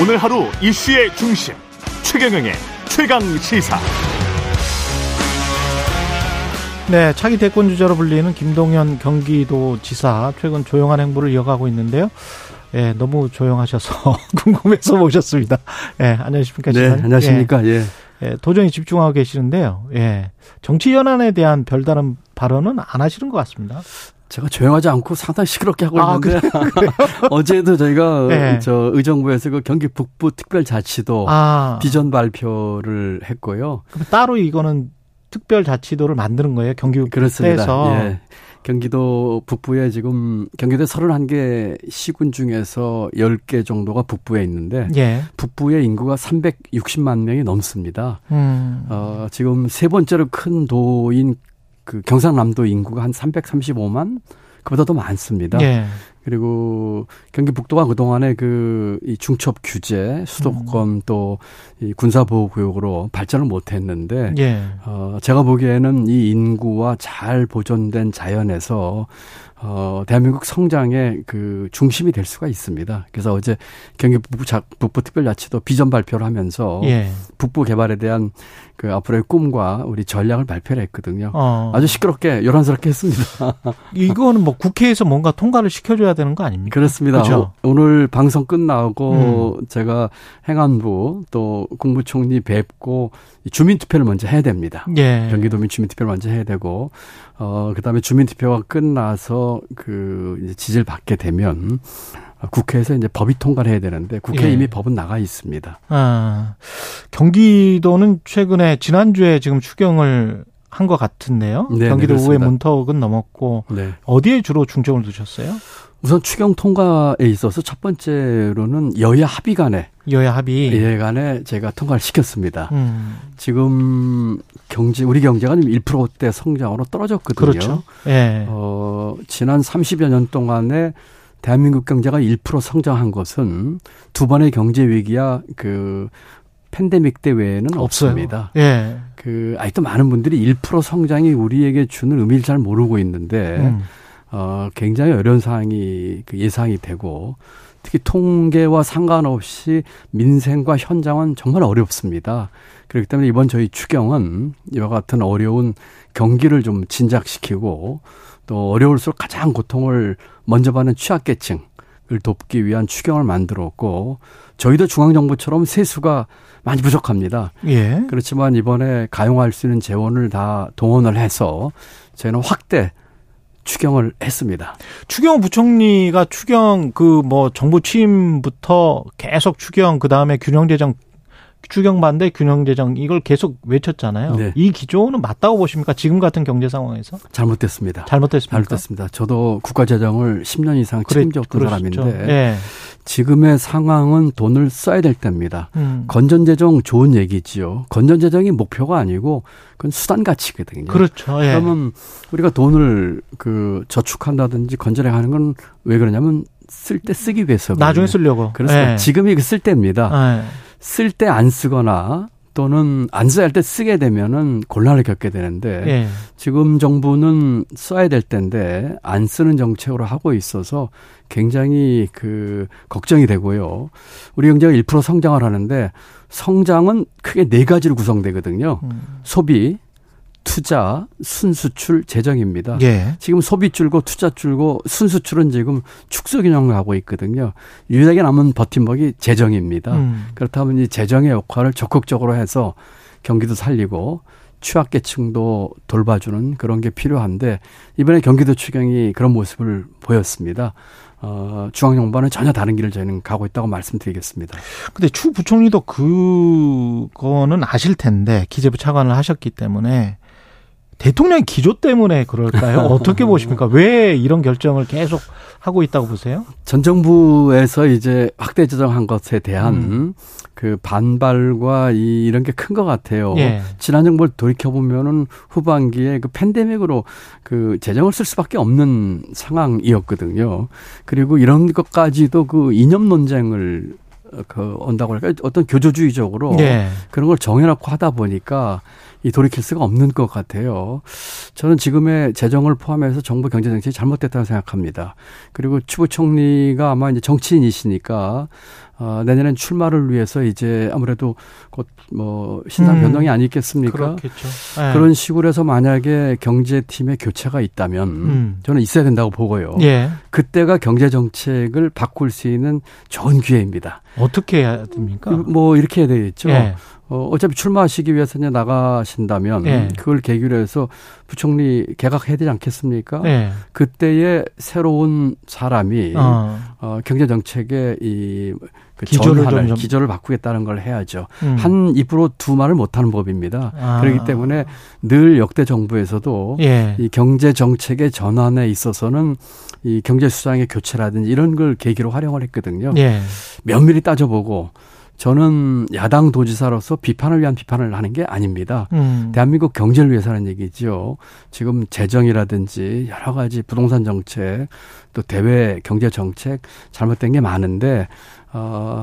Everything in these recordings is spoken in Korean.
오늘 하루 이슈의 중심, 최경영의 최강시사. 네, 차기 대권 주자로 불리는 김동연 경기도지사, 최근 조용한 행보를 이어가고 있는데요. 예, 너무 조용하셔서 궁금해서 모셨습니다. 예, 안녕하십니까? 네, 안녕하십니까? 예. 예, 도전히 집중하고 계시는데요. 예, 정치 현안에 대한 별다른 발언은 안 하시는 것 같습니다. 제가 조용하지 않고 상당히 시끄럽게 하고 있는데. 어제도 저희가 네. 저 의정부에서 그 경기북부특별자치도 비전 발표를 했고요. 그럼 따로 이거는 특별자치도를 만드는 거예요? 경기북부에서. 예. 경기도 북부에 지금 경기도 31개 시군 중에서 10개 정도가 북부에 있는데 예. 북부의 인구가 360만 명이 넘습니다. 지금 세 번째로 큰 도인 그 경상남도 인구가 한 335만, 그보다 더 많습니다. 예. 그리고 경기북도가 그동안에 그 이 중첩 규제, 수도권 또 이 군사보호구역으로 발전을 못했는데 예. 제가 보기에는 이 인구와 잘 보존된 자연에서 대한민국 성장의 그 중심이 될 수가 있습니다. 그래서 어제 경기 북부특별자치도 비전 발표를 하면서 예. 북부 개발에 대한 그 앞으로의 꿈과 우리 전략을 발표를 했거든요. 아주 시끄럽게 요란스럽게 했습니다. 이거는 뭐 국회에서 뭔가 통과를 시켜줘야 되는 거 아닙니까? 그렇습니다. 그렇죠? 오늘 방송 끝나고 제가 행안부 또 국무총리 뵙고 주민투표를 먼저 해야 됩니다. 예. 경기도민 주민투표를 먼저 해야 되고 그다음에 주민투표가 끝나서 그 이제 지지를 받게 되면 국회에서 이제 법이 통과를 해야 되는데 국회에 예. 이미 법은 나가 있습니다. 경기도는 최근에 지난주에 지금 추경을 한 것 같은데요. 네, 경기도 네, 5의 문턱은 넘었고 네. 어디에 주로 중점을 두셨어요? 우선 추경 통과에 있어서 첫 번째로는 여야 합의 간에 제가 통과를 시켰습니다. 지금 우리 경제가 1%대 성장으로 떨어졌거든요. 그렇죠. 예. 지난 30여 년 동안에 대한민국 경제가 1% 성장한 것은 두 번의 경제 위기야 그 팬데믹 때 외에는 없습니다. 예. 그 아직도 많은 분들이 1% 성장이 우리에게 주는 의미를 잘 모르고 있는데 굉장히 어려운 사항이 예상이 되고 특히 통계와 상관없이 민생과 현장은 정말 어렵습니다. 그렇기 때문에 이번 저희 추경은 이와 같은 어려운 경기를 좀 진작시키고 또 어려울수록 가장 고통을 먼저 받는 취약계층을 돕기 위한 추경을 만들었고 저희도 중앙정부처럼 세수가 많이 부족합니다. 예. 그렇지만 이번에 가용할 수 있는 재원을 다 동원을 해서 저희는 확대 추경을 했습니다. 추경 부총리가 추경 정부 취임부터 계속 추경 그다음에 균형재정 추경 반대 균형재정 이걸 계속 외쳤잖아요. 네. 이 기조는 맞다고 보십니까? 지금 같은 경제 상황에서? 잘못됐습니다. 저도 국가재정을 10년 이상 책임졌던 사람인데 네. 지금의 상황은 돈을 써야 될 때입니다. 건전재정 좋은 얘기지요. 건전재정이 목표가 아니고 그건 수단 가치거든요. 그렇죠. 예. 그러면 우리가 돈을 저축한다든지 건전해가는 건 왜 그러냐면 쓸 때 쓰기 위해서. 나중에 쓰려고. 그래서 예. 지금이 쓸 때입니다. 예. 쓸 때 안 쓰거나 또는 안 써야 할 때 쓰게 되면은 곤란을 겪게 되는데 예. 지금 정부는 써야 될 때인데 안 쓰는 정책으로 하고 있어서 굉장히 걱정이 되고요. 우리 경제가 1% 성장을 하는데 성장은 크게 네 가지로 구성되거든요. 소비, 투자, 순수출, 재정입니다. 예. 지금 소비 줄고 투자 줄고 순수출은 지금 축소균형을 하고 있거든요. 유일하게 남은 버팀목이 재정입니다. 그렇다면 이 재정의 역할을 적극적으로 해서 경기도 살리고 취약계층도 돌봐주는 그런 게 필요한데 이번에 경기도 추경이 그런 모습을 보였습니다. 중앙정부와는 전혀 다른 길을 저희는 가고 있다고 말씀드리겠습니다. 근데 추 부총리도 그거는 아실 텐데 기재부 차관을 하셨기 때문에 대통령의 기조 때문에 그럴까요? 어떻게 보십니까? 왜 이런 결정을 계속 하고 있다고 보세요? 전 정부에서 이제 확대 재정한 것에 대한 그 반발과 이런 게 큰 것 같아요. 예. 지난 정부를 돌이켜보면은 후반기에 그 팬데믹으로 그 재정을 쓸 수밖에 없는 상황이었거든요. 그리고 이런 것까지도 그 이념 논쟁을 온다고 할까요? 어떤 교조주의적으로 예. 그런 걸 정해놓고 하다 보니까 이 돌이킬 수가 없는 것 같아요. 저는 지금의 재정을 포함해서 정부 경제정책이 잘못됐다고 생각합니다. 그리고 추부 총리가 아마 이제 정치인이시니까 내년엔 출마를 위해서 이제 아무래도 곧 뭐 신상 변동이 아니겠습니까? 그렇겠죠. 네. 그런 식으로 해서 만약에 경제팀의 교체가 있다면 저는 있어야 된다고 보고요. 예. 그때가 경제정책을 바꿀 수 있는 좋은 기회입니다. 어떻게 해야 됩니까? 뭐 이렇게 해야 되겠죠. 예. 어차피 출마하시기 위해서 이제 나가신다면 예. 그걸 계기로 해서 부총리 개각해야 되지 않겠습니까? 예. 그때의 새로운 사람이 경제정책의 이 기조를 바꾸겠다는 걸 해야죠. 한 입으로 두 말을 못하는 법입니다. 그렇기 때문에 늘 역대 정부에서도 예. 이 경제정책의 전환에 있어서는 이 경제수장의 교체라든지 이런 걸 계기로 활용을 했거든요. 예. 면밀히 따져보고 저는 야당 도지사로서 비판을 위한 비판을 하는 게 아닙니다. 대한민국 경제를 위해서라는 얘기죠. 지금 재정이라든지 여러 가지 부동산 정책 또 대외 경제 정책 잘못된 게 많은데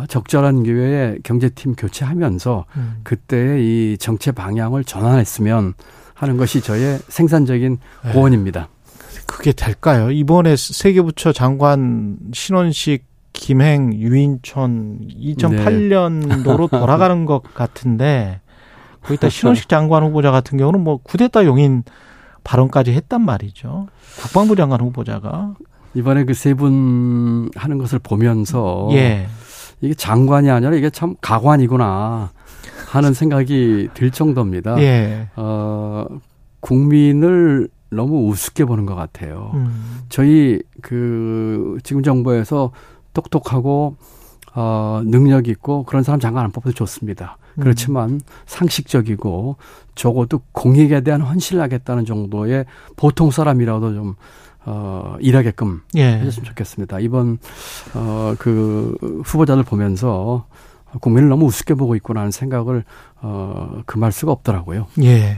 적절한 기회에 경제팀 교체하면서 그때의 이 정책 방향을 전환했으면 하는 것이 저의 생산적인 고언입니다. 그게 될까요? 이번에 세계부처 장관 신원식 김행, 유인촌 2008년도로 네. 돌아가는 것 같은데 거기다 신원식 장관 후보자 같은 경우는 뭐 쿠데타 용인 발언까지 했단 말이죠. 국방부 장관 후보자가. 이번에 그 세 분 하는 것을 보면서 예. 이게 장관이 아니라 이게 참 가관이구나 하는 생각이 들 정도입니다. 예. 국민을 너무 우습게 보는 것 같아요. 저희 그 지금 정부에서 똑똑하고 능력 있고 그런 사람 장관 안 뽑아도 좋습니다. 그렇지만 상식적이고 적어도 공익에 대한 헌신을 하겠다는 정도의 보통 사람이라도 좀 일하게끔 예. 해줬으면 좋겠습니다. 이번 그 후보자들 보면서 국민을 너무 우습게 보고 있구나 하는 생각을 금할 수가 없더라고요. 예.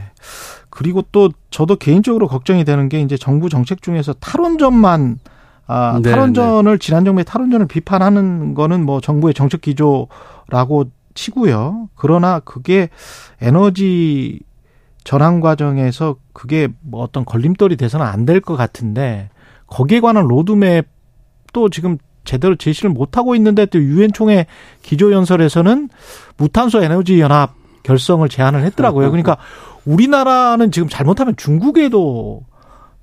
그리고 또 저도 개인적으로 걱정이 되는 게 이제 정부 정책 중에서 탈원전만 네, 탈원전을 네. 지난 정부의 탈원전을 비판하는 거는 뭐 정부의 정책 기조라고 치고요. 그러나 그게 에너지 전환 과정에서 그게 뭐 어떤 걸림돌이 돼서는 안 될 것 같은데 거기에 관한 로드맵도 지금 제대로 제시를 못 하고 있는데 또 유엔 총회 기조 연설에서는 무탄소 에너지 연합 결성을 제안을 했더라고요. 그러니까 우리나라는 지금 잘못하면 중국에도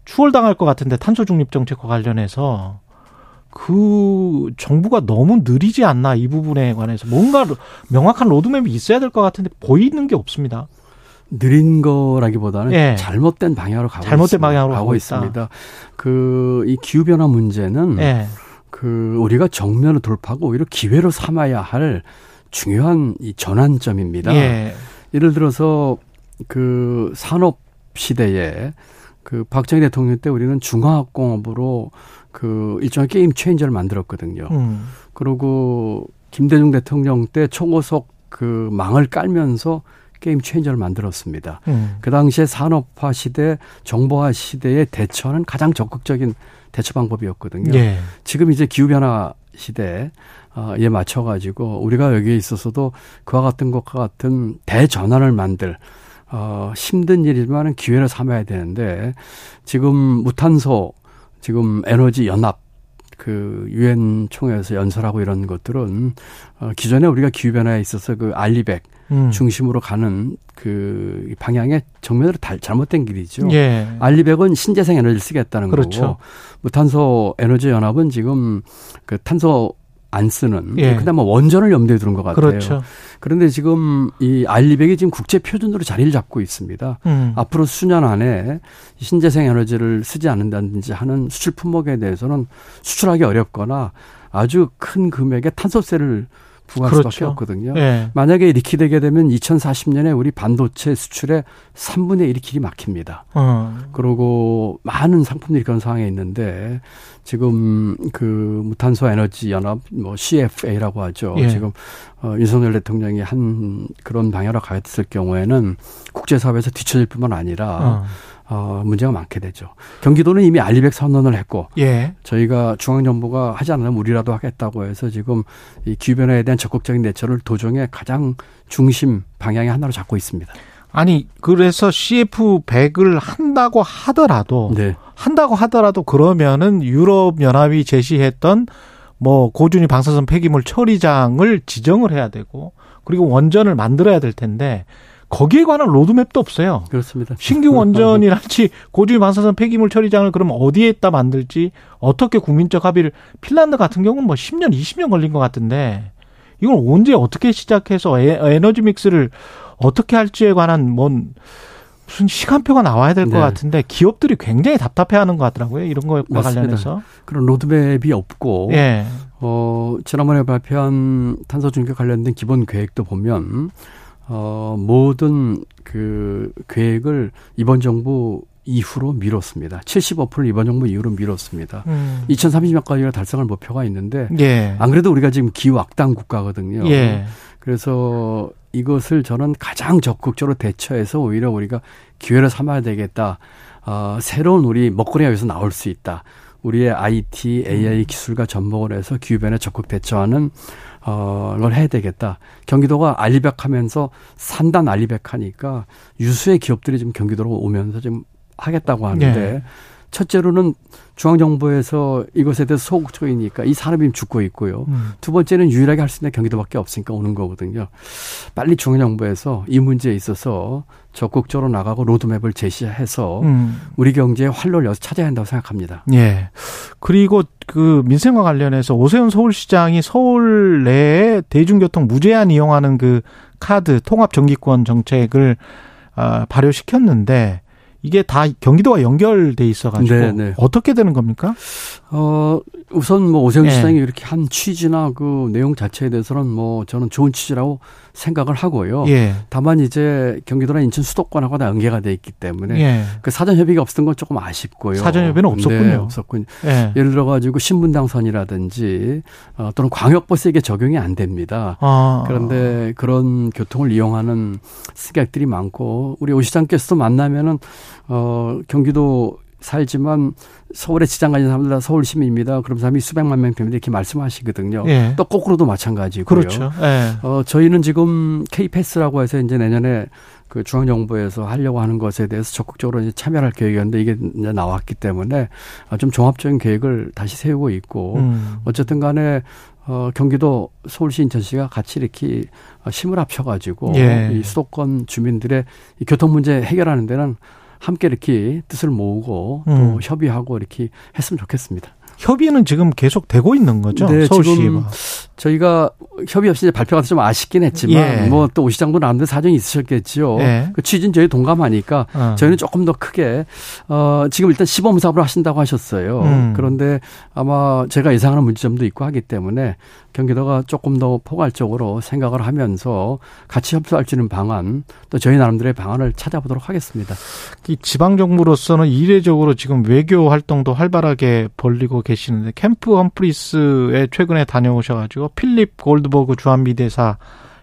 추월당할 것 같은데 탄소 중립 정책과 관련해서 그 정부가 너무 느리지 않나 이 부분에 관해서 뭔가 명확한 로드맵이 있어야 될 것 같은데 보이는 게 없습니다. 느린 거라기보다는 예. 잘못된 방향으로 가고 잘못된 있습니다. 방향으로 가고 있습니다. 그 이 기후 변화 문제는 예. 그 우리가 정면을 돌파하고 오히려 기회로 삼아야 할 중요한 이 전환점입니다. 예. 예를 들어서 그 산업 시대에 그 박정희 대통령 때 우리는 중화학공업으로 그 일종의 게임 체인저를 만들었거든요. 그리고 김대중 대통령 때 초고속 그 망을 깔면서 게임 체인저를 만들었습니다. 그 당시에 산업화 시대, 정보화 시대에 대처하는 가장 적극적인 대처 방법이었거든요. 예. 지금 이제 기후변화 시대에 맞춰가지고 우리가 여기에 있어서도 그와 같은 것과 같은 대전환을 만들 힘든 일이지만 기회를 삼아야 되는데 지금 무탄소, 지금 에너지 연합, 그 유엔 총회에서 연설하고 이런 것들은 기존에 우리가 기후 변화에 있어서 그 알리백 중심으로 가는 그 방향의 정면으로 잘못된 길이죠. 예. 알리백은 신재생 에너지를 쓰겠다는 그렇죠. 거고 무탄소 에너지 연합은 지금 그 탄소 안 쓰는 예. 그다음에 원전을 염두에 두는 것 같아요. 그렇죠. 그런데 지금 이 알리백이 지금 국제 표준으로 자리를 잡고 있습니다. 앞으로 수년 안에 신재생 에너지를 쓰지 않는다든지 하는 수출 품목에 대해서는 수출하기 어렵거나 아주 큰 금액의 탄소세를 부과할 그렇죠. 수밖에 없거든요. 예. 만약에 이렇게 되게 되면 2040년에 우리 반도체 수출의 3분의 1이 길이 막힙니다. 그리고 많은 상품들이 그런 상황에 있는데 지금 그 무탄소 에너지 연합 뭐 CFA라고 하죠. 예. 지금 윤석열 대통령이 한 그런 방향으로 가했을 경우에는 국제사회에서 뒤처질 뿐만 아니라 문제가 많게 되죠. 경기도는 이미 알리백 선언을 했고 예. 저희가 중앙정부가 하지 않으면 우리라도 하겠다고 해서 지금 이 기후변화에 대한 적극적인 대처를 도정의 가장 중심 방향의 하나로 잡고 있습니다. 아니 그래서 CF100을 한다고 하더라도 네. 한다고 하더라도 그러면은 유럽연합이 제시했던 뭐 고준위 방사선 폐기물 처리장을 지정을 해야 되고 그리고 원전을 만들어야 될 텐데 거기에 관한 로드맵도 없어요. 그렇습니다. 신규 원전이랄지 고준위 방사선 폐기물 처리장을 그럼 어디에다 만들지 어떻게 국민적 합의를 핀란드 같은 경우는 뭐 10년, 20년 걸린 것 같은데 이걸 언제 어떻게 시작해서 에너지 믹스를 어떻게 할지에 관한 뭔 무슨 시간표가 나와야 될 것 네. 같은데 기업들이 굉장히 답답해하는 것 같더라고요. 이런 것과 맞습니다. 관련해서. 그런 로드맵이 없고 예. 지난번에 발표한 탄소중립 관련된 기본 계획도 보면 모든 그 계획을 이번 정부 이후로 미뤘습니다. 75%를 이번 정부 이후로 미뤘습니다. 2030년까지가 달성할 목표가 있는데 예. 안 그래도 우리가 지금 기후악당 국가거든요. 예. 그래서 이것을 저는 가장 적극적으로 대처해서 오히려 우리가 기회를 삼아야 되겠다. 새로운 우리 먹거리가 여기서 나올 수 있다. 우리의 IT, AI 기술과 접목을 해서 기후변화에 적극 대처하는 걸 해야 되겠다. 경기도가 알리백 하면서 3단 알리백 하니까 유수의 기업들이 지금 경기도로 오면서 지금 하겠다고 하는데 네. 첫째로는 중앙정부에서 이것에 대해서 소극적이니까 이 산업이 죽고 있고요. 두 번째는 유일하게 할 수 있는 경기도밖에 없으니까 오는 거거든요. 빨리 중앙정부에서 이 문제에 있어서 적극적으로 나가고 로드맵을 제시해서 우리 경제에 활로를 여기서 찾아야 한다고 생각합니다. 예. 그리고 그 민생과 관련해서 오세훈 서울시장이 서울 내에 대중교통 무제한 이용하는 그 카드 통합정기권 정책을 발효시켰는데 이게 다 경기도와 연결돼 있어가지고 네네. 어떻게 되는 겁니까? 우선 뭐 오세훈 시장이 네. 이렇게 한 취지나 그 내용 자체에 대해서는 뭐 저는 좋은 취지라고 생각을 하고요. 예. 다만 이제 경기도나 인천 수도권하고 다 연계가 돼 있기 때문에 예. 그 사전 협의가 없었던 건 조금 아쉽고요. 사전 협의는 없었군요. 네, 없었군요. 예. 예를 들어가지고 신분당선이라든지 또는 광역버스 이게 적용이 안 됩니다. 그런데 그런 교통을 이용하는 승객들이 많고 우리 오 시장께서도 만나면은. 경기도 살지만 서울에 지장 가진 사람들 다 서울 시민입니다. 그럼 사람이 수백만 명 됩니다. 이렇게 말씀하시거든요. 예. 또 거꾸로도 마찬가지고요. 그렇죠. 예. 저희는 지금 KPAS라고 해서 이제 내년에 그 중앙정부에서 하려고 하는 것에 대해서 적극적으로 이제 참여할 계획이었는데 이게 이제 나왔기 때문에 좀 종합적인 계획을 다시 세우고 있고 어쨌든 간에 경기도, 서울시, 인천시가 같이 이렇게 힘을 합쳐가지고 예. 이 수도권 주민들의 이 교통 문제 해결하는 데는 함께 이렇게 뜻을 모으고 또 협의하고 이렇게 했으면 좋겠습니다. 협의는 지금 계속 되고 있는 거죠? 네, 서울시 지금 저희가 협의 없이 이제 발표가 좀 아쉽긴 했지만 예. 뭐 또 오 시장도 나름대로 사정이 있으셨겠지요. 예. 그 취지는 저희 동감하니까 저희는 조금 더 크게 지금 일단 시범 사업을 하신다고 하셨어요. 그런데 아마 제가 예상하는 문제점도 있고 하기 때문에 경기도가 조금 더 포괄적으로 생각을 하면서 같이 협조할 수 있는 방안 또 저희 나름대로의 방안을 찾아보도록 하겠습니다. 이 지방정부로서는 이례적으로 지금 외교 활동도 활발하게 벌리고 계시는데 캠프 험프리스에 최근에 다녀오셔가지고 필립 골드버그 주한미 대사,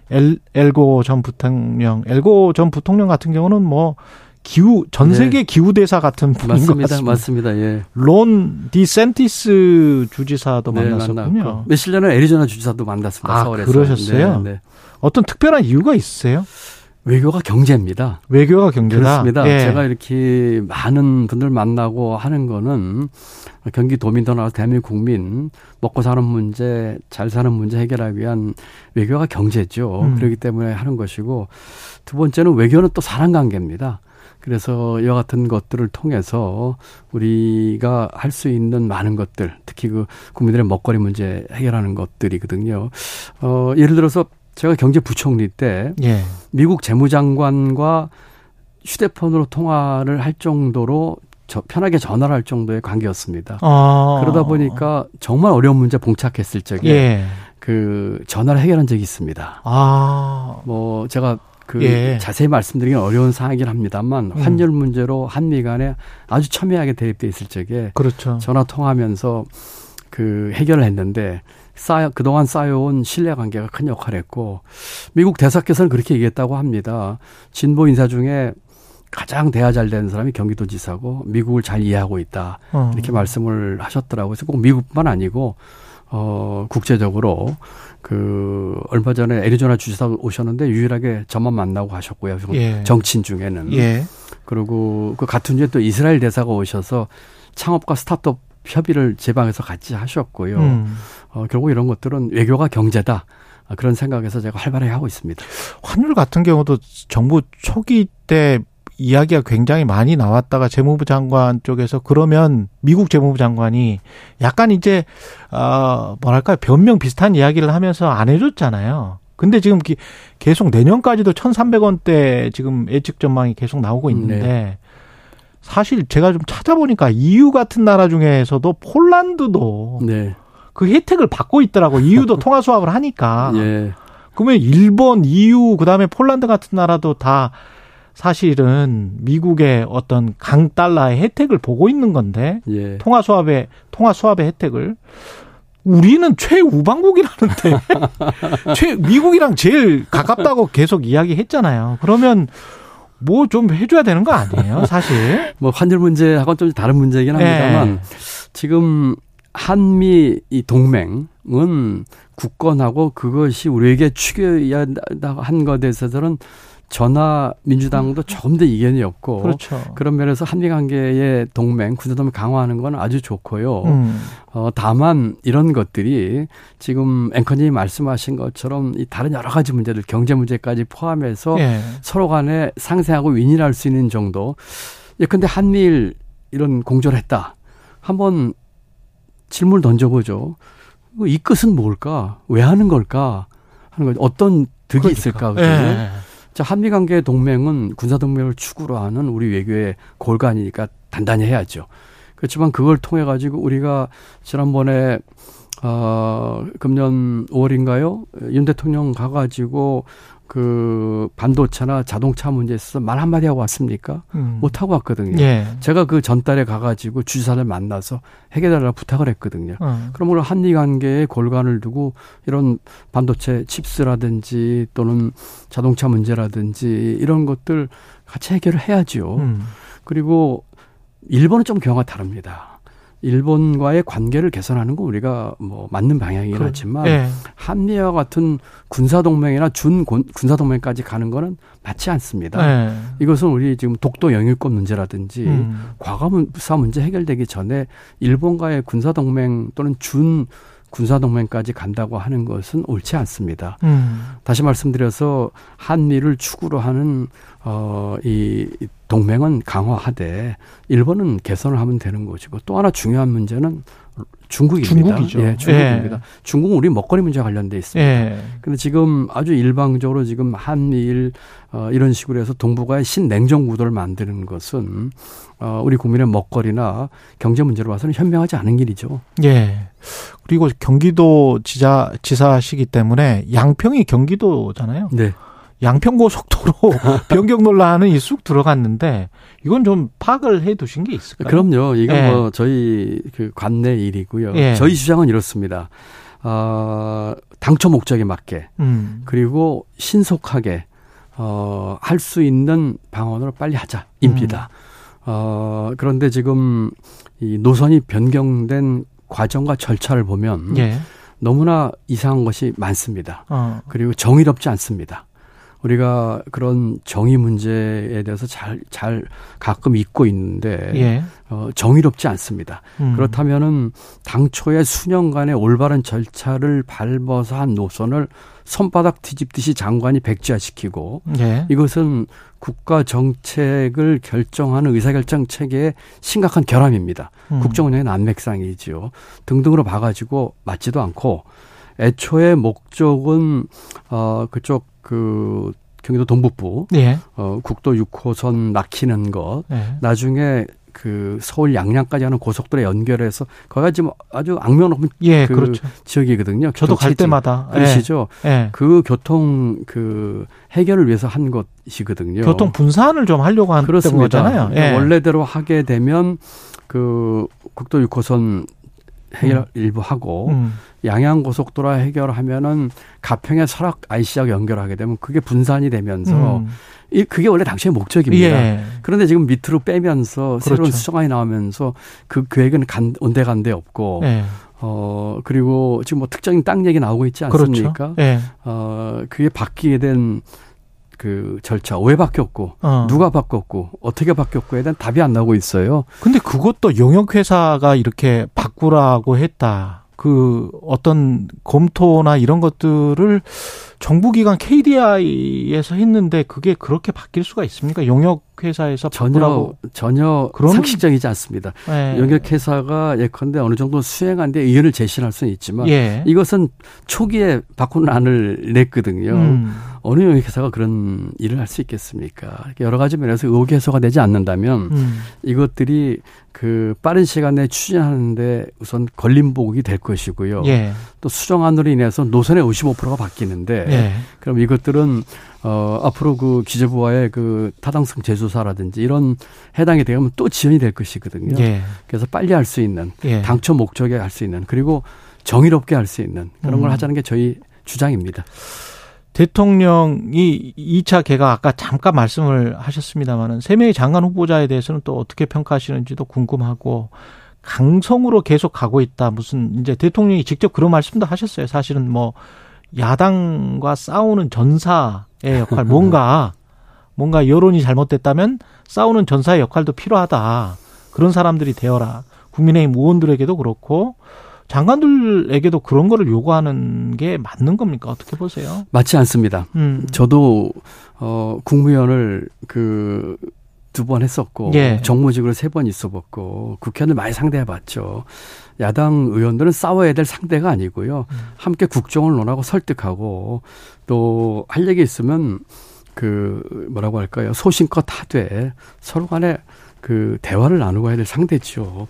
엘고 전 부통령 같은 경우는 뭐 기후 전 세계 네. 기후 대사 같은 분인 맞습니다. 것 같습니다. 맞습니다. 예. 론 디센티스 주지사도 네, 만났었군요. 며칠 전에 애리조나 주지사도 만났습니다. 서울에서. 그러셨어요? 네, 네. 어떤 특별한 이유가 있으세요? 외교가 경제입니다. 외교가 경제다. 그렇습니다. 예. 제가 이렇게 많은 분들 만나고 하는 거는 경기도민 더 나아가서 대한민국 국민 먹고 사는 문제, 잘 사는 문제 해결하기 위한 외교가 경제죠. 그렇기 때문에 하는 것이고 두 번째는 외교는 또 사람 관계입니다. 그래서 이와 같은 것들을 통해서 우리가 할 수 있는 많은 것들, 특히 그 국민들의 먹거리 문제 해결하는 것들이거든요. 예를 들어서 제가 경제부총리 때 예. 미국 재무장관과 휴대폰으로 통화를 할 정도로 편하게 전화를 할 정도의 관계였습니다. 그러다 보니까 정말 어려운 문제 봉착했을 적에 예. 그 전화를 해결한 적이 있습니다. 뭐 제가 그 예. 자세히 말씀드리기는 어려운 사항이긴 합니다만 환율 문제로 한미 간에 아주 첨예하게 대립돼 있을 적에 그렇죠. 전화 통하면서 그 해결을 했는데 그동안 쌓여온 신뢰관계가 큰 역할을 했고 미국 대사께서는 그렇게 얘기했다고 합니다. 진보 인사 중에 가장 대화 잘 되는 사람이 경기도지사고 미국을 잘 이해하고 있다. 이렇게 말씀을 하셨더라고요. 그래서 꼭 미국뿐만 아니고 국제적으로 그 얼마 전에 애리조나 주지사 오셨는데 유일하게 저만 만나고 가셨고요. 예. 정치인 중에는. 예. 그리고 그 같은 주에 또 이스라엘 대사가 오셔서 창업과 스타트업 협의를 제 방에서 같이 하셨고요. 결국 이런 것들은 외교가 경제다. 그런 생각에서 제가 활발하게 하고 있습니다. 환율 같은 경우도 정부 초기 때 이야기가 굉장히 많이 나왔다가 재무부 장관 쪽에서 그러면 미국 재무부 장관이 약간 이제 뭐랄까요 변명 비슷한 이야기를 하면서 안 해줬잖아요. 근데 지금 계속 내년까지도 1,300원대 지금 예측 전망이 계속 나오고 있는데 네. 사실 제가 좀 찾아보니까 EU 같은 나라 중에서도 폴란드도 네. 그 혜택을 받고 있더라고. EU도 통화 수합을 하니까. 예. 그러면 일본, EU, 그다음에 폴란드 같은 나라도 다 사실은 미국의 어떤 강 달러의 혜택을 보고 있는 건데 예. 통화 수합의 혜택을 우리는 최우방국이라는데 미국이랑 제일 가깝다고 계속 이야기했잖아요. 그러면 뭐 좀 해줘야 되는 거 아니에요, 사실? 뭐 환율 문제하고는 좀 다른 문제이긴 합니다만 예. 지금. 한미 이 동맹은 굳건하고 그것이 우리에게 추구해야 한 것에 대해서는 전하 민주당도 조금 더 이견이 없고 그렇죠. 그런 면에서 한미 관계의 동맹, 군사동맹 강화하는 건 아주 좋고요. 다만 이런 것들이 지금 앵커님이 말씀하신 것처럼 이 다른 여러 가지 문제들, 경제 문제까지 포함해서 예. 서로 간에 상생하고 윈윈할 수 있는 정도. 예컨대 한미일 이런 공조를 했다. 한번 질문을 던져보죠. 이 끝은 뭘까? 왜 하는 걸까? 하는 거죠. 어떤 득이 그러니까. 있을까? 예. 자, 한미 관계 동맹은 군사 동맹을 축으로 하는 우리 외교의 골간이니까 단단히 해야죠. 그렇지만 그걸 통해 가지고 우리가 지난번에 금년 5월인가요? 윤 대통령 가가지고 그 반도체나 자동차 문제에 있어서 말 한마디 하고 왔습니까? 못하고 왔거든요. 예. 제가 그 전달에 가가지고 주지사를 만나서 해결해달라고 부탁을 했거든요. 그러므로 한미 관계에 골간을 두고 이런 반도체 칩스라든지 또는 자동차 문제라든지 이런 것들 같이 해결을 해야죠. 그리고 일본은 좀 경우가 다릅니다. 일본과의 관계를 개선하는 건 우리가 뭐 맞는 방향이긴 하지만 예. 한미와 같은 군사동맹이나 군사동맹까지 가는 거는 맞지 않습니다. 예. 이것은 우리 지금 독도 영유권 문제라든지 과거사 문제 해결되기 전에 일본과의 군사동맹 또는 군사동맹까지 간다고 하는 것은 옳지 않습니다. 다시 말씀드려서 한미를 축으로 하는 이 동맹은 강화하되 일본은 개선을 하면 되는 것이고 또 하나 중요한 문제는 중국입니다. 중국이죠. 예, 중국입니다. 예. 중국은 우리 먹거리 문제와 관련돼 있습니다. 그런데 예. 지금 아주 일방적으로 지금 한미일 이런 식으로 해서 동북아의 신냉전 구도를 만드는 것은 우리 국민의 먹거리나 경제 문제로 봐서는 현명하지 않은 길이죠. 예. 그리고 경기도 지사시기 때문에 양평이 경기도잖아요. 네. 양평고속도로 변경 논란은 이 쑥 들어갔는데 이건 좀 파악을 해 두신 게 있을까요? 그럼요. 이건 예. 뭐 저희 그 관내 일이고요. 예. 저희 주장은 이렇습니다. 당초 목적에 맞게 그리고 신속하게 할 수 있는 방안으로 빨리 하자입니다. 그런데 지금 이 노선이 변경된 과정과 절차를 보면 예. 너무나 이상한 것이 많습니다. 그리고 정의롭지 않습니다. 우리가 그런 정의 문제에 대해서 잘 가끔 잊고 있는데 예. 정의롭지 않습니다. 그렇다면은 당초에 수년간의 올바른 절차를 밟아서 한 노선을 손바닥 뒤집듯이 장관이 백지화시키고 예. 이것은 국가 정책을 결정하는 의사결정 체계의 심각한 결함입니다. 국정운영의 난맥상이지요. 등등으로 봐가지고 맞지도 않고 애초에 목적은 그쪽 그 경기도 동북부 예. 국도 6호선 막히는 것 예. 나중에 그 서울 양양까지 하는 고속도로에 연결해서 거기가 지금 아주 악명 높은 예, 그 그렇죠. 지역이거든요. 저도 갈 때마다 그러시죠. 예. 그 교통 그 해결을 위해서 한 것이거든요. 교통 분산을 좀 하려고 한 거잖아요. 예. 원래대로 하게 되면 그 국도 6호선 해결 일부 하고 양양고속도로 해결하면은 가평의 설악 IC하고 연결하게 되면 그게 분산이 되면서 그게 원래 당시의 목적입니다. 예. 그런데 지금 밑으로 빼면서 그렇죠. 새로운 수정안이 나오면서 그 계획은 온데간데 없고 예. 그리고 지금 뭐 특정인 땅 얘기 나오고 있지 않습니까? 그렇죠. 예. 그게 바뀌게 된 그 절차, 왜 바뀌었고, 누가 바뀌었고, 어떻게 바뀌었고에 대한 답이 안 나오고 있어요. 근데 그것도 용역회사가 이렇게 바꾸라고 했다. 그 어떤 검토나 이런 것들을 정부기관 KDI에서 했는데 그게 그렇게 바뀔 수가 있습니까? 용역회사에서 바꾸라고. 전혀 상식적이지 않습니다. 예. 용역회사가 예컨대 어느 정도 수행한 데 의견을 제시할 수는 있지만 예. 이것은 초기에 바꾼 안을 냈거든요. 어느 용역회사가 그런 일을 할 수 있겠습니까? 여러 가지 면에서 의혹이 해소가 되지 않는다면 이것들이 그 빠른 시간 내에 추진하는데 우선 걸림목이 될 것이고요. 예. 또 수정안으로 인해서 노선의 55%가 바뀌는데 예. 그럼 이것들은 앞으로 그 기재부와의 그 타당성 재조사라든지 이런 해당이 되면 또 지연이 될 것이거든요. 예. 그래서 빨리 할 수 있는 예. 당초 목적에 할 수 있는 그리고 정의롭게 할 수 있는 그런 걸 하자는 게 저희 주장입니다. 대통령이 2차 개각 아까 잠깐 말씀을 하셨습니다마는 3명의 장관 후보자에 대해서는 또 어떻게 평가하시는지도 궁금하고 강성으로 계속 가고 있다. 무슨 이제 대통령이 직접 그런 말씀도 하셨어요. 사실은 뭐 야당과 싸우는 전사의 역할 뭔가 여론이 잘못됐다면 싸우는 전사의 역할도 필요하다. 그런 사람들이 되어라. 국민의힘 의원들에게도 그렇고 장관들에게도 그런 거를 요구하는 게 맞는 겁니까? 어떻게 보세요? 맞지 않습니다. 저도 국무위원을 그 2번 했었고 예. 정무직으로 3번 있어봤고 국회의원을 많이 상대해봤죠. 야당 의원들은 싸워야 될 상대가 아니고요. 함께 국정을 논하고 설득하고 또 할 얘기 있으면 그 뭐라고 할까요? 소신껏 하되 서로 간에 그 대화를 나누고 해야 될 상대죠.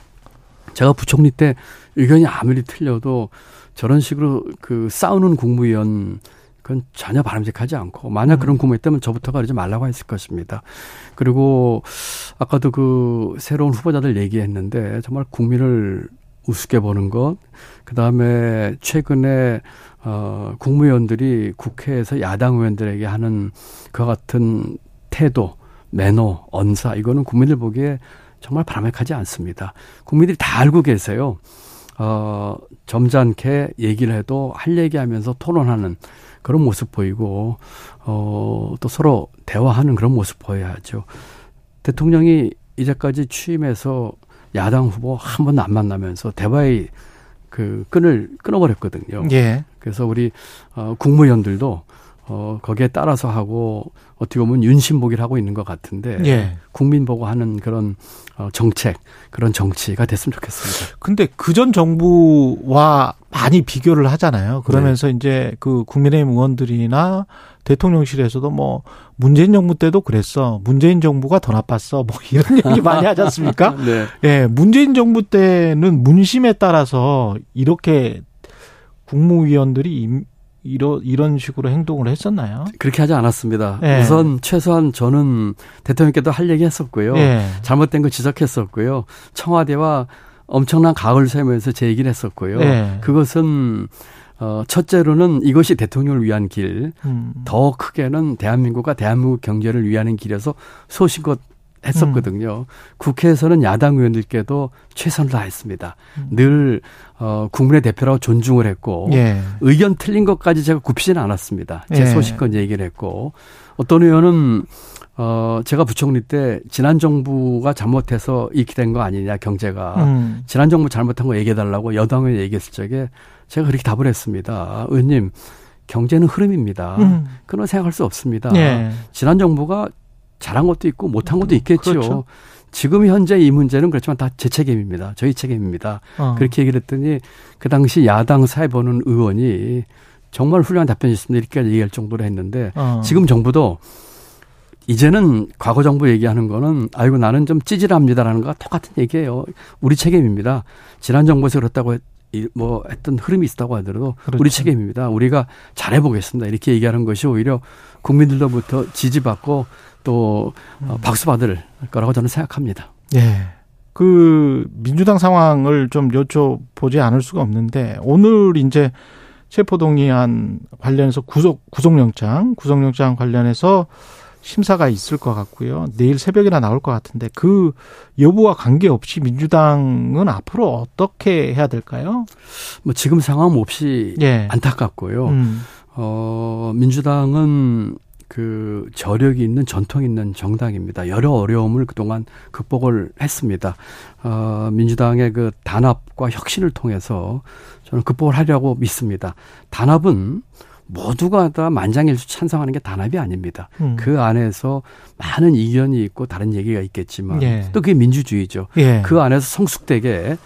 제가 부총리 때 의견이 아무리 틀려도 저런 식으로 그 싸우는 국무위원 그건 전혀 바람직하지 않고 만약 그런 국무였다면 저부터가 그러지 말라고 했을 것입니다. 그리고 아까도 그 새로운 후보자들 얘기했는데 정말 국민을 우습게 보는 것 그다음에 최근에 국무위원들이 국회에서 야당 의원들에게 하는 그와 같은 태도, 매너, 언사 이거는 국민들 보기에 정말 바람직하지 않습니다. 국민들이 다 알고 계세요. 점잖게 얘기를 해도 할 얘기하면서 토론하는 그런 모습 보이고 또 서로 대화하는 그런 모습 보여야죠. 대통령이 이제까지 취임해서 야당 후보 한 번도 안 만나면서 대화의 그 끈을 끊어버렸거든요. 예. 그래서 우리 국무위원들도 거기에 따라서 하고 어떻게 보면 윤심보기를 하고 있는 것 같은데 예. 국민 보고 하는 그런 정책, 그런 정치가 됐으면 좋겠습니다. 근데 그전 정부와 많이 비교를 하잖아요. 그러면서 네. 이제 그 국민의힘 의원들이나 대통령실에서도 뭐 문재인 정부 때도 그랬어. 문재인 정부가 더 나빴어. 뭐 이런 얘기 많이 하지 않습니까? 네. 예, 문재인 정부 때는 문심에 따라서 이렇게 국무위원들이 이런 식으로 행동을 했었나요? 그렇게 하지 않았습니다. 예. 우선 최소한 저는 대통령께도 할 얘기 했었고요. 예. 잘못된 거 지적했었고요. 청와대와 엄청난 각을 세우면서 제 얘기를 했었고요. 예. 그것은 첫째로는 이것이 대통령을 위한 길, 더 크게는 대한민국과 대한민국 경제를 위하는 길에서 소신껏 했었거든요. 국회에서는 야당 의원들께도 최선을 다했습니다. 늘 국민의 대표라고 존중을 했고 예. 의견 틀린 것까지 제가 굽히지는 않았습니다. 제 예. 소신껏 얘기를 했고 어떤 의원은 제가 부총리 때 지난 정부가 잘못해서 이렇게 된 거 아니냐 경제가 지난 정부 잘못한 거 얘기해달라고 여당에 얘기했을 적에 제가 그렇게 답을 했습니다. 의원님 경제는 흐름입니다. 그건 생각할 수 없습니다. 예. 지난 정부가 잘한 것도 있고 못한 것도 있겠죠. 그렇죠. 지금 현재 이 문제는 그렇지만 다 제 책임입니다. 저희 책임입니다. 그렇게 얘기를 했더니 그 당시 야당 사회보는 의원이 정말 훌륭한 답변이었습니다. 이렇게 얘기할 정도로 했는데 지금 정부도 이제는 과거 정부 얘기하는 거는 아이고 나는 좀 찌질합니다라는 거가 똑같은 얘기예요. 우리 책임입니다. 지난 정부에서 그렇다고 했던 흐름이 있었다고 하더라도 그렇죠. 우리 책임입니다. 우리가 잘해보겠습니다. 이렇게 얘기하는 것이 오히려 국민들로부터 지지받고 또 박수 받을 거라고 저는 생각합니다. 예. 그 민주당 상황을 좀 여쭤보지 않을 수가 없는데 오늘 이제 체포동의안 관련해서 구속영장 관련해서 심사가 있을 것 같고요. 내일 새벽이나 나올 것 같은데 그 여부와 관계없이 민주당은 앞으로 어떻게 해야 될까요? 뭐 지금 상황 없이 예. 안타깝고요. 민주당은 그 저력이 있는 전통 있는 정당입니다. 여러 어려움을 그동안 극복을 했습니다. 민주당의 그 단합과 혁신을 통해서 저는 극복을 하려고 믿습니다. 단합은 모두가 다 만장일치 찬성하는 게 단합이 아닙니다. 그 안에서 많은 이견이 있고 다른 얘기가 있겠지만 예. 또 그게 민주주의죠. 예. 그 안에서 성숙되게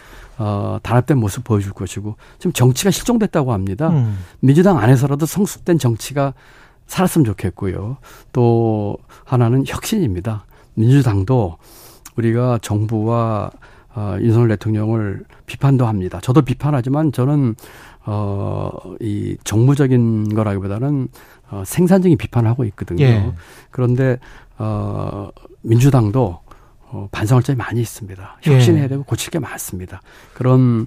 단합된 모습 보여줄 것이고 지금 정치가 실종됐다고 합니다. 민주당 안에서라도 성숙된 정치가 살았으면 좋겠고요. 또 하나는 혁신입니다. 민주당도 우리가 정부와 윤석열 대통령을 비판도 합니다. 저도 비판하지만 저는 이 정무적인 거라기보다는 생산적인 비판을 하고 있거든요. 예. 그런데 민주당도 반성할 점이 많이 있습니다. 혁신해야 되고 고칠 게 많습니다. 그런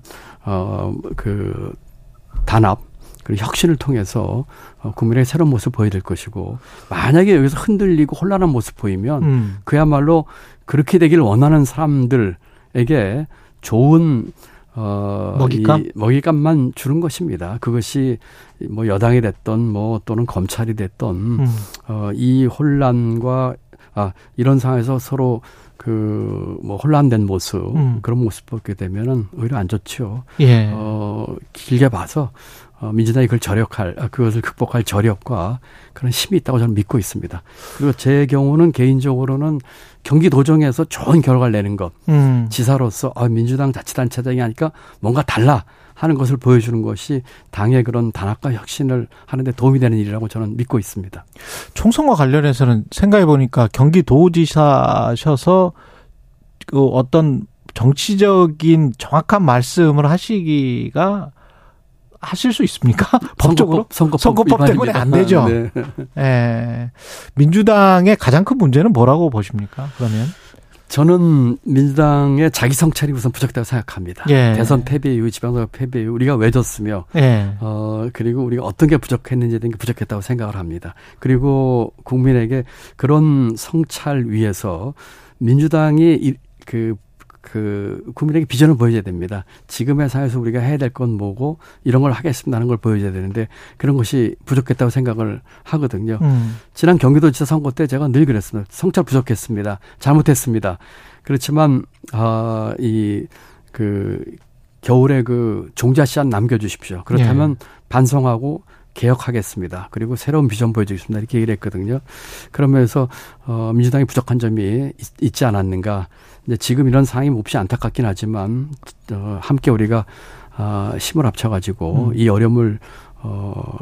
그 단합 그리고 혁신을 통해서 국민의 새로운 모습 보여야 될 것이고 만약에 여기서 흔들리고 혼란한 모습 보이면 그야말로 그렇게 되길 원하는 사람들에게 좋은 먹잇감만 주는 것입니다. 그것이 뭐 여당이 됐던 뭐 또는 검찰이 됐던 이 혼란과 이런 상황에서 서로 그 뭐 혼란된 모습 그런 모습 보게 되면은 오히려 안 좋죠. 예. 길게 봐서 민주당이 그걸 그것을 극복할 저력과 그런 힘이 있다고 저는 믿고 있습니다. 그리고 제 경우는 개인적으로는 경기도정에서 좋은 결과를 내는 것, 지사로서 민주당 자치단체장이 하니까 뭔가 달라 하는 것을 보여주는 것이 당의 그런 단합과 혁신을 하는 데 도움이 되는 일이라고 저는 믿고 있습니다. 총선과 관련해서는 생각해 보니까 경기도지사셔서 그 어떤 정치적인 정확한 말씀을 하실 수 있습니까? 법적으로? 선거법 때문에 안 되죠. 네. 예. 민주당의 가장 큰 문제는 뭐라고 보십니까? 그러면 저는 민주당의 자기 성찰이 우선 부족하다고 생각합니다. 예. 대선 패배 이후 지방선거 패배 이후 우리가 왜 졌으며 예. 그리고 우리가 어떤 게 부족했는지에 대한 게 부족했다고 생각을 합니다. 그리고 국민에게 그런 성찰 위에서 민주당이 그 국민에게 비전을 보여줘야 됩니다. 지금의 사회에서 우리가 해야 될 건 뭐고 이런 걸 하겠습니다는 걸 보여줘야 되는데 그런 것이 부족했다고 생각을 하거든요. 지난 경기도지사 선거 때 제가 늘 그랬습니다. 성찰 부족했습니다. 잘못했습니다. 그렇지만 겨울에 그 종자 씨앗 남겨주십시오. 그렇다면 예. 반성하고 개혁하겠습니다. 그리고 새로운 비전 보여주겠습니다. 이렇게 얘기를 했거든요. 그러면서 민주당이 부족한 점이 있지 않았는가. 이제 지금 이런 상황이 몹시 안타깝긴 하지만 함께 우리가 힘을 합쳐가지고 이 어려움을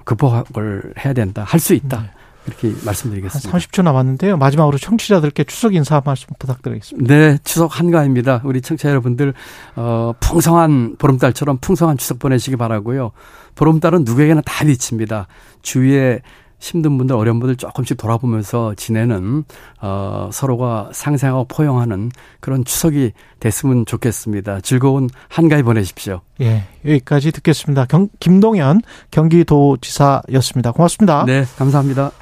극복을 해야 된다. 할 수 있다. 네. 이렇게 말씀드리겠습니다. 한 30초 남았는데요. 마지막으로 청취자들께 추석 인사 말씀 부탁드리겠습니다. 네. 추석 한가입니다. 우리 청취자 여러분들 풍성한 보름달처럼 풍성한 추석 보내시기 바라고요. 보름달은 누구에게나 다 비칩니다. 주위에 힘든 분들 어려운 분들 조금씩 돌아보면서 지내는 서로가 상생하고 포용하는 그런 추석이 됐으면 좋겠습니다. 즐거운 한가위 보내십시오. 예, 여기까지 듣겠습니다. 김동연 경기도지사였습니다. 고맙습니다. 네, 감사합니다.